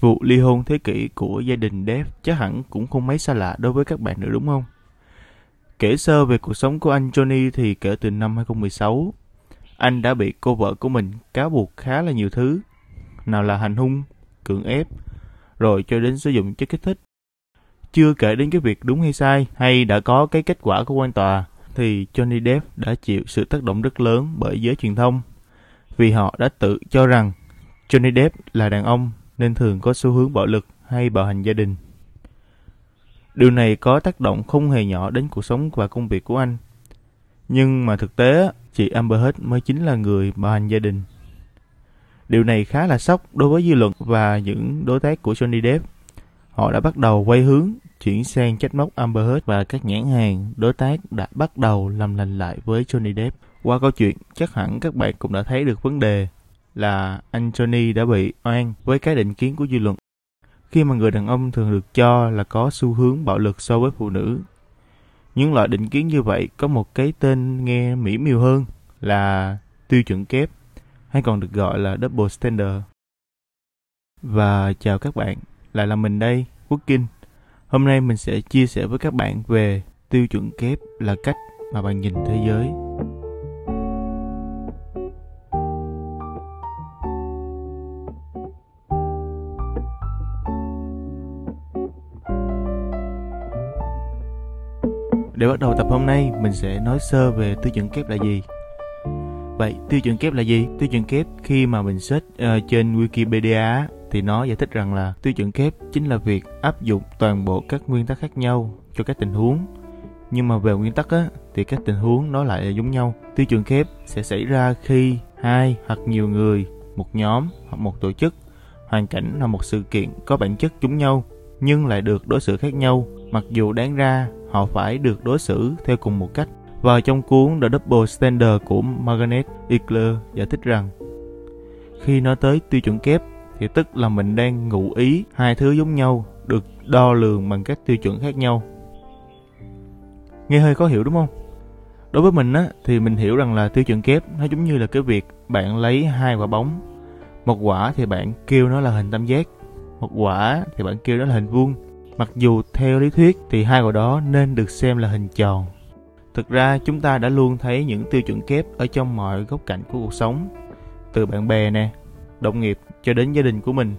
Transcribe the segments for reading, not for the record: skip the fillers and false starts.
Vụ ly hôn thế kỷ của gia đình Depp chắc hẳn cũng không mấy xa lạ đối với các bạn nữa đúng không? Kể sơ về cuộc sống của anh Johnny thì kể từ năm 2016, anh đã bị cô vợ của mình cáo buộc khá là nhiều thứ. Nào là hành hung, cưỡng ép, rồi cho đến sử dụng chất kích thích. Chưa kể đến cái việc đúng hay sai hay đã có cái kết quả của quan tòa, thì Johnny Depp đã chịu sự tác động rất lớn bởi giới truyền thông. Vì họ đã tự cho rằng Johnny Depp là đàn ông nên thường có xu hướng bạo lực hay bạo hành gia đình. Điều này có tác động không hề nhỏ đến cuộc sống và công việc của anh. Nhưng mà thực tế, chị Amber Heard mới chính là người bạo hành gia đình. Điều này khá là sốc đối với dư luận và những đối tác của Johnny Depp. Họ đã bắt đầu quay hướng, chuyển sang trách móc Amber Heard và các nhãn hàng đối tác đã bắt đầu làm lành lại với Johnny Depp. Qua câu chuyện, chắc hẳn các bạn cũng đã thấy được vấn đề là anh Johnny đã bị oan với cái định kiến của dư luận, khi mà người đàn ông thường được cho là có xu hướng bạo lực so với phụ nữ. Những loại định kiến như vậy có một cái tên nghe mỹ miều hơn là tiêu chuẩn kép, hay còn được gọi là double standard. Và chào các bạn, lại là mình đây, Quốc Kinh. Hôm nay mình sẽ chia sẻ với các bạn về tiêu chuẩn kép là cách mà bạn nhìn thế giới. Để bắt đầu tập hôm nay, mình sẽ nói sơ về tiêu chuẩn kép là gì. Vậy tiêu chuẩn kép là gì? Tiêu chuẩn kép khi mà mình search trên Wikipedia thì nó giải thích rằng là tiêu chuẩn kép chính là việc áp dụng toàn bộ các nguyên tắc khác nhau cho các tình huống. Nhưng mà về nguyên tắc á, thì các tình huống nó lại giống nhau. Tiêu chuẩn kép sẽ xảy ra khi hai hoặc nhiều người, một nhóm hoặc một tổ chức, hoàn cảnh hoặc một sự kiện có bản chất giống nhau nhưng lại được đối xử khác nhau, mặc dù đáng ra họ phải được đối xử theo cùng một cách. Và trong cuốn The Double Standard của Margaret Eichler giải thích rằng khi nói tới tiêu chuẩn kép thì tức là mình đang ngụ ý hai thứ giống nhau được đo lường bằng các tiêu chuẩn khác nhau. Nghe hơi khó hiểu đúng không? Đối với mình á, thì mình hiểu rằng là tiêu chuẩn kép nó giống như là cái việc bạn lấy hai quả bóng. Một quả thì bạn kêu nó là hình tam giác, một quả thì bạn kêu nó là hình vuông. Mặc dù theo lý thuyết thì hai quả đó nên được xem là hình tròn. Thực ra chúng ta đã luôn thấy những tiêu chuẩn kép ở trong mọi góc cạnh của cuộc sống, từ bạn bè nè, đồng nghiệp cho đến gia đình của mình.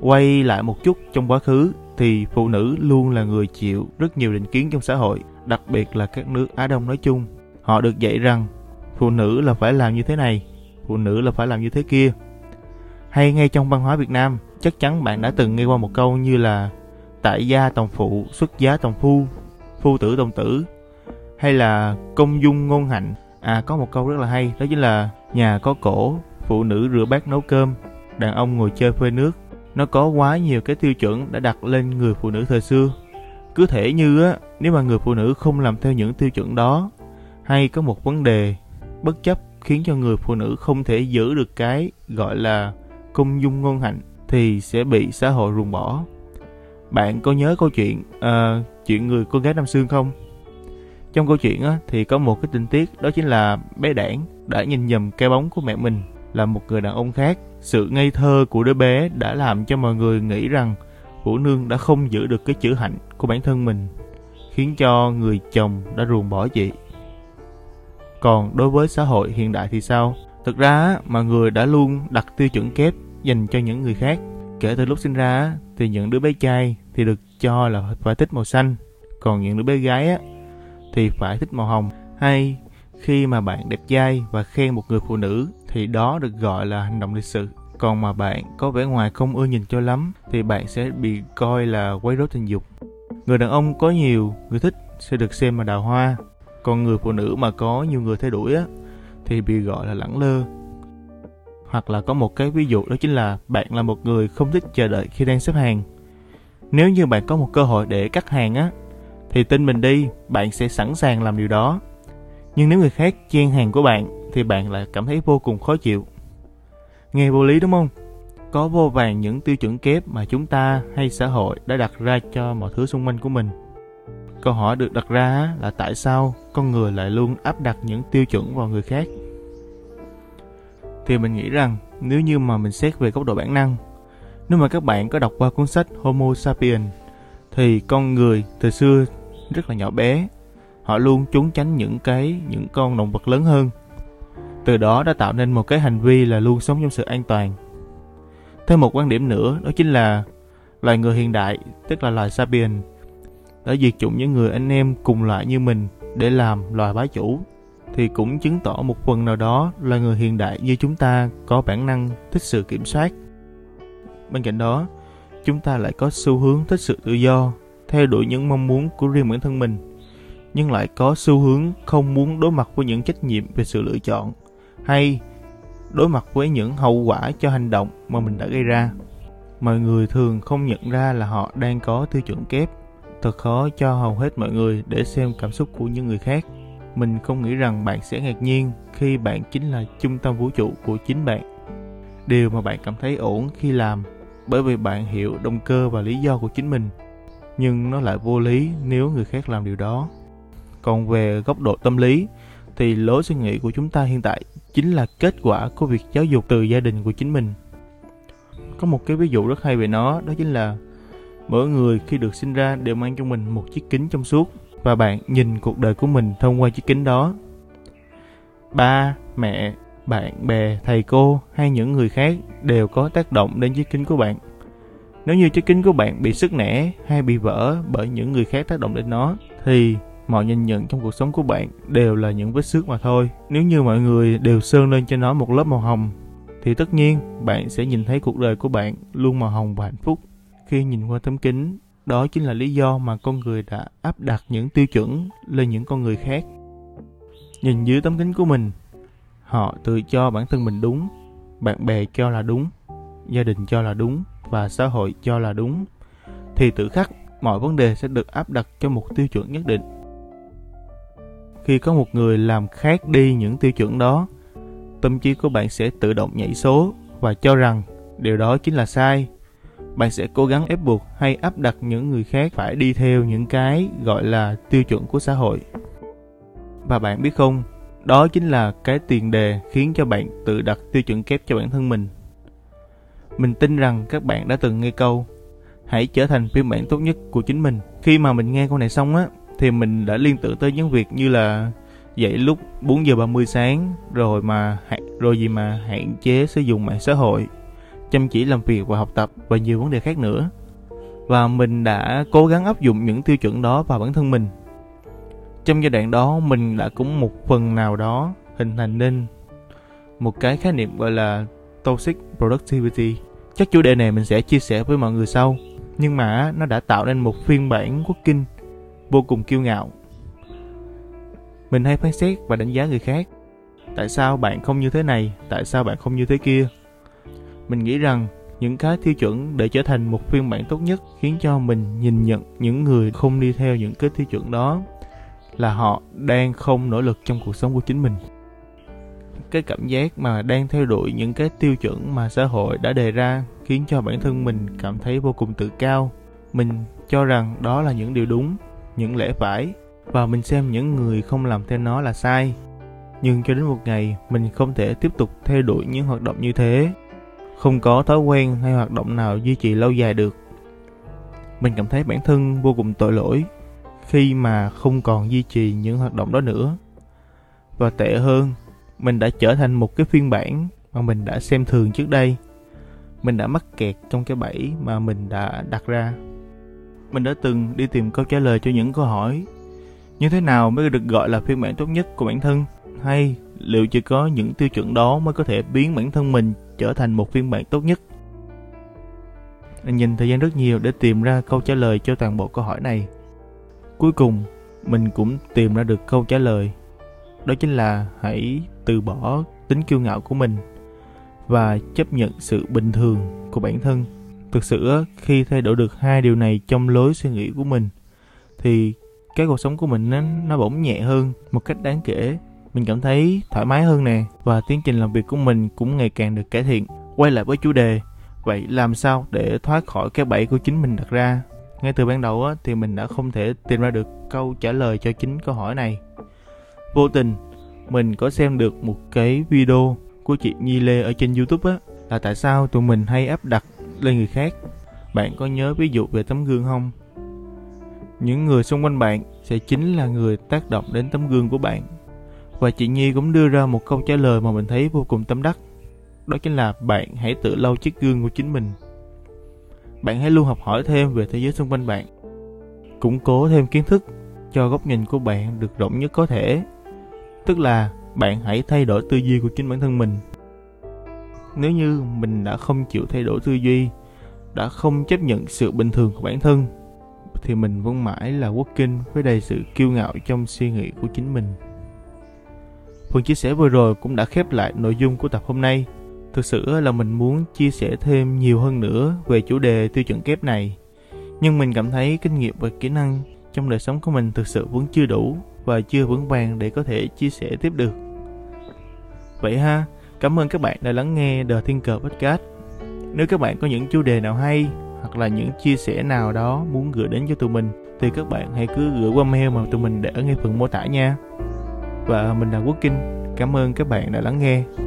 Quay lại một chút trong quá khứ thì phụ nữ luôn là người chịu rất nhiều định kiến trong xã hội, đặc biệt là các nước Á Đông nói chung. Họ được dạy rằng phụ nữ là phải làm như thế này, phụ nữ là phải làm như thế kia. Hay ngay trong văn hóa Việt Nam, chắc chắn bạn đã từng nghe qua một câu như là tại gia tòng phụ, xuất giá tòng phu, phu tử tòng tử, hay là công dung ngôn hạnh. À, có một câu rất là hay, đó chính là nhà có cổ, phụ nữ rửa bát nấu cơm, đàn ông ngồi chơi phơi nước. Nó có quá nhiều cái tiêu chuẩn đã đặt lên người phụ nữ thời xưa. Cứ thể như á, nếu mà người phụ nữ không làm theo những tiêu chuẩn đó, hay có một vấn đề bất chấp khiến cho người phụ nữ không thể giữ được cái gọi là công dung ngôn hạnh, thì sẽ bị xã hội ruồng bỏ. Bạn có nhớ câu chuyện chuyện người con gái Năm Xương không? Trong câu chuyện á, thì có một cái tình tiết, đó chính là bé Đảng đã nhìn nhầm cái bóng của mẹ mình là một người đàn ông khác. Sự ngây thơ của đứa bé đã làm cho mọi người nghĩ rằng Vũ Nương đã không giữ được cái chữ hạnh của bản thân mình, khiến cho người chồng đã ruồng bỏ chị. Còn đối với xã hội hiện đại thì sao? Thực ra mọi người đã luôn đặt tiêu chuẩn kép dành cho những người khác. Kể từ lúc sinh ra thì những đứa bé trai thì được cho là phải thích màu xanh, còn những đứa bé gái á, thì phải thích màu hồng. Hay khi mà bạn đẹp trai và khen một người phụ nữ thì đó được gọi là hành động lịch sự. Còn mà bạn có vẻ ngoài không ưa nhìn cho lắm thì bạn sẽ bị coi là quấy rối tình dục. Người đàn ông có nhiều người thích sẽ được xem là đào hoa, còn người phụ nữ mà có nhiều người theo đuổi á, thì bị gọi là lẳng lơ. Hoặc là có một cái ví dụ, đó chính là bạn là một người không thích chờ đợi khi đang xếp hàng. Nếu như bạn có một cơ hội để cắt hàng á, thì tin mình đi, bạn sẽ sẵn sàng làm điều đó. Nhưng nếu người khác chen hàng của bạn thì bạn lại cảm thấy vô cùng khó chịu. Nghe vô lý đúng không? Có vô vàn những tiêu chuẩn kép mà chúng ta hay xã hội đã đặt ra cho mọi thứ xung quanh của mình. Câu hỏi được đặt ra là tại sao con người lại luôn áp đặt những tiêu chuẩn vào người khác? Thì mình nghĩ rằng nếu như mà mình xét về góc độ bản năng, Nếu mà các bạn có đọc qua cuốn sách Homo Sapiens thì con người từ xưa rất là nhỏ bé, họ luôn trốn tránh những con động vật lớn hơn. Từ đó đã tạo nên một cái hành vi là luôn sống trong sự an toàn. Thêm một quan điểm nữa, đó chính là loài người hiện đại, tức là loài Sapiens, đã diệt chủng những người anh em cùng loại như mình để làm loài bá chủ, thì cũng chứng tỏ một phần nào đó loài người hiện đại như chúng ta có bản năng thích sự kiểm soát. Bên cạnh đó, chúng ta lại có xu hướng thích sự tự do, theo đuổi những mong muốn của riêng bản thân mình, nhưng lại có xu hướng không muốn đối mặt với những trách nhiệm về sự lựa chọn hay đối mặt với những hậu quả cho hành động mà mình đã gây ra. Mọi người thường không nhận ra là họ đang có tiêu chuẩn kép, thật khó cho hầu hết mọi người để xem cảm xúc của những người khác. Mình không nghĩ rằng bạn sẽ ngạc nhiên khi bạn chính là trung tâm vũ trụ của chính bạn. Điều mà bạn cảm thấy ổn khi làm, bởi vì bạn hiểu động cơ và lý do của chính mình, nhưng nó lại vô lý nếu người khác làm điều đó. Còn về góc độ tâm lý, thì lối suy nghĩ của chúng ta hiện tại chính là kết quả của việc giáo dục từ gia đình của chính mình. Có một cái ví dụ rất hay về nó, đó chính là mỗi người khi được sinh ra đều mang trong mình một chiếc kính trong suốt, và bạn nhìn cuộc đời của mình thông qua chiếc kính đó. Ba, mẹ, bạn bè, thầy cô hay những người khác đều có tác động đến chiếc kính của bạn. Nếu như chiếc kính của bạn bị sứt nẻ hay bị vỡ bởi những người khác tác động đến nó, thì mọi nhìn nhận trong cuộc sống của bạn đều là những vết xước mà thôi. Nếu như mọi người đều sơn lên cho nó một lớp màu hồng, thì tất nhiên bạn sẽ nhìn thấy cuộc đời của bạn luôn màu hồng và hạnh phúc. Khi nhìn qua tấm kính, đó chính là lý do mà con người đã áp đặt những tiêu chuẩn lên những con người khác. Nhìn dưới tấm kính của mình, họ tự cho bản thân mình đúng, bạn bè cho là đúng, gia đình cho là đúng và xã hội cho là đúng. Thì tự khắc mọi vấn đề sẽ được áp đặt cho một tiêu chuẩn nhất định. Khi có một người làm khác đi những tiêu chuẩn đó, tâm trí của bạn sẽ tự động nhảy số và cho rằng điều đó chính là sai. Bạn sẽ cố gắng ép buộc hay áp đặt những người khác phải đi theo những cái gọi là tiêu chuẩn của xã hội. Và bạn biết không, đó chính là cái tiền đề khiến cho bạn tự đặt tiêu chuẩn kép cho bản thân mình. Mình tin rằng các bạn đã từng nghe câu "Hãy trở thành phiên bản tốt nhất của chính mình". Khi mà mình nghe câu này xong á, thì mình đã liên tưởng tới những việc như là dậy lúc 4:30 sáng, rồi hạn chế sử dụng mạng xã hội, chăm chỉ làm việc và học tập và nhiều vấn đề khác nữa. Và mình đã cố gắng áp dụng những tiêu chuẩn đó vào bản thân mình. Trong giai đoạn đó, mình đã cũng một phần nào đó hình thành nên một cái khái niệm gọi là toxic productivity. Chắc chủ đề này mình sẽ chia sẻ với mọi người sau. Nhưng mà nó đã tạo nên một phiên bản quốc kinh vô cùng kiêu ngạo. Mình hay phán xét và đánh giá người khác. Tại sao bạn không như thế này? Tại sao bạn không như thế kia? Mình nghĩ rằng những cái tiêu chuẩn để trở thành một phiên bản tốt nhất khiến cho mình nhìn nhận những người không đi theo những cái tiêu chuẩn đó là họ đang không nỗ lực trong cuộc sống của chính mình. Cái cảm giác mà đang theo đuổi những cái tiêu chuẩn mà xã hội đã đề ra khiến cho bản thân mình cảm thấy vô cùng tự cao. Mình cho rằng đó là những điều đúng, những lẽ phải, và mình xem những người không làm theo nó là sai. Nhưng cho đến một ngày, mình không thể tiếp tục theo đuổi những hoạt động như thế. Không có thói quen hay hoạt động nào duy trì lâu dài được. Mình cảm thấy bản thân vô cùng tội lỗi khi mà không còn duy trì những hoạt động đó nữa. Và tệ hơn, mình đã trở thành một cái phiên bản mà mình đã xem thường trước đây. Mình đã mắc kẹt trong cái bẫy mà mình đã đặt ra. Mình đã từng đi tìm câu trả lời cho những câu hỏi: như thế nào mới được gọi là phiên bản tốt nhất của bản thân? Hay liệu chỉ có những tiêu chuẩn đó mới có thể biến bản thân mình trở thành một phiên bản tốt nhất? Mình dành thời gian rất nhiều để tìm ra câu trả lời cho toàn bộ câu hỏi này. Cuối cùng, mình cũng tìm ra được câu trả lời. Đó chính là hãy từ bỏ tính kiêu ngạo của mình và chấp nhận sự bình thường của bản thân. Thực sự, khi thay đổi được hai điều này trong lối suy nghĩ của mình, thì cái cuộc sống của mình nó bỗng nhẹ hơn một cách đáng kể. Mình cảm thấy thoải mái hơn nè, và tiến trình làm việc của mình cũng ngày càng được cải thiện. Quay lại với chủ đề, vậy làm sao để thoát khỏi cái bẫy của chính mình đặt ra? Ngay từ ban đầu á, thì mình đã không thể tìm ra được câu trả lời cho chính câu hỏi này. Vô tình, mình có xem được một cái video của chị Nhi Lê ở trên YouTube á, là tại sao tụi mình hay áp đặt lên người khác. Bạn có nhớ ví dụ về tấm gương không? Những người xung quanh bạn sẽ chính là người tác động đến tấm gương của bạn. Và chị Nhi cũng đưa ra một câu trả lời mà mình thấy vô cùng tâm đắc. Đó chính là bạn hãy tự lau chiếc gương của chính mình. Bạn hãy luôn học hỏi thêm về thế giới xung quanh bạn, củng cố thêm kiến thức cho góc nhìn của bạn được rộng nhất có thể. Tức là bạn hãy thay đổi tư duy của chính bản thân mình. Nếu như mình đã không chịu thay đổi tư duy, đã không chấp nhận sự bình thường của bản thân, thì mình vẫn mãi là quốc kinh với đầy sự kiêu ngạo trong suy nghĩ của chính mình. Phần chia sẻ vừa rồi cũng đã khép lại nội dung của tập hôm nay. Thực sự là mình muốn chia sẻ thêm nhiều hơn nữa về chủ đề tiêu chuẩn kép này. Nhưng mình cảm thấy kinh nghiệm và kỹ năng trong đời sống của mình thực sự vẫn chưa đủ và chưa vững vàng để có thể chia sẻ tiếp được. Vậy ha, cảm ơn các bạn đã lắng nghe The Thinker Podcast. Nếu các bạn có những chủ đề nào hay hoặc là những chia sẻ nào đó muốn gửi đến cho tụi mình thì các bạn hãy cứ gửi qua mail mà tụi mình để ở ngay phần mô tả nha. Và mình là Quốc Kinh, cảm ơn các bạn đã lắng nghe.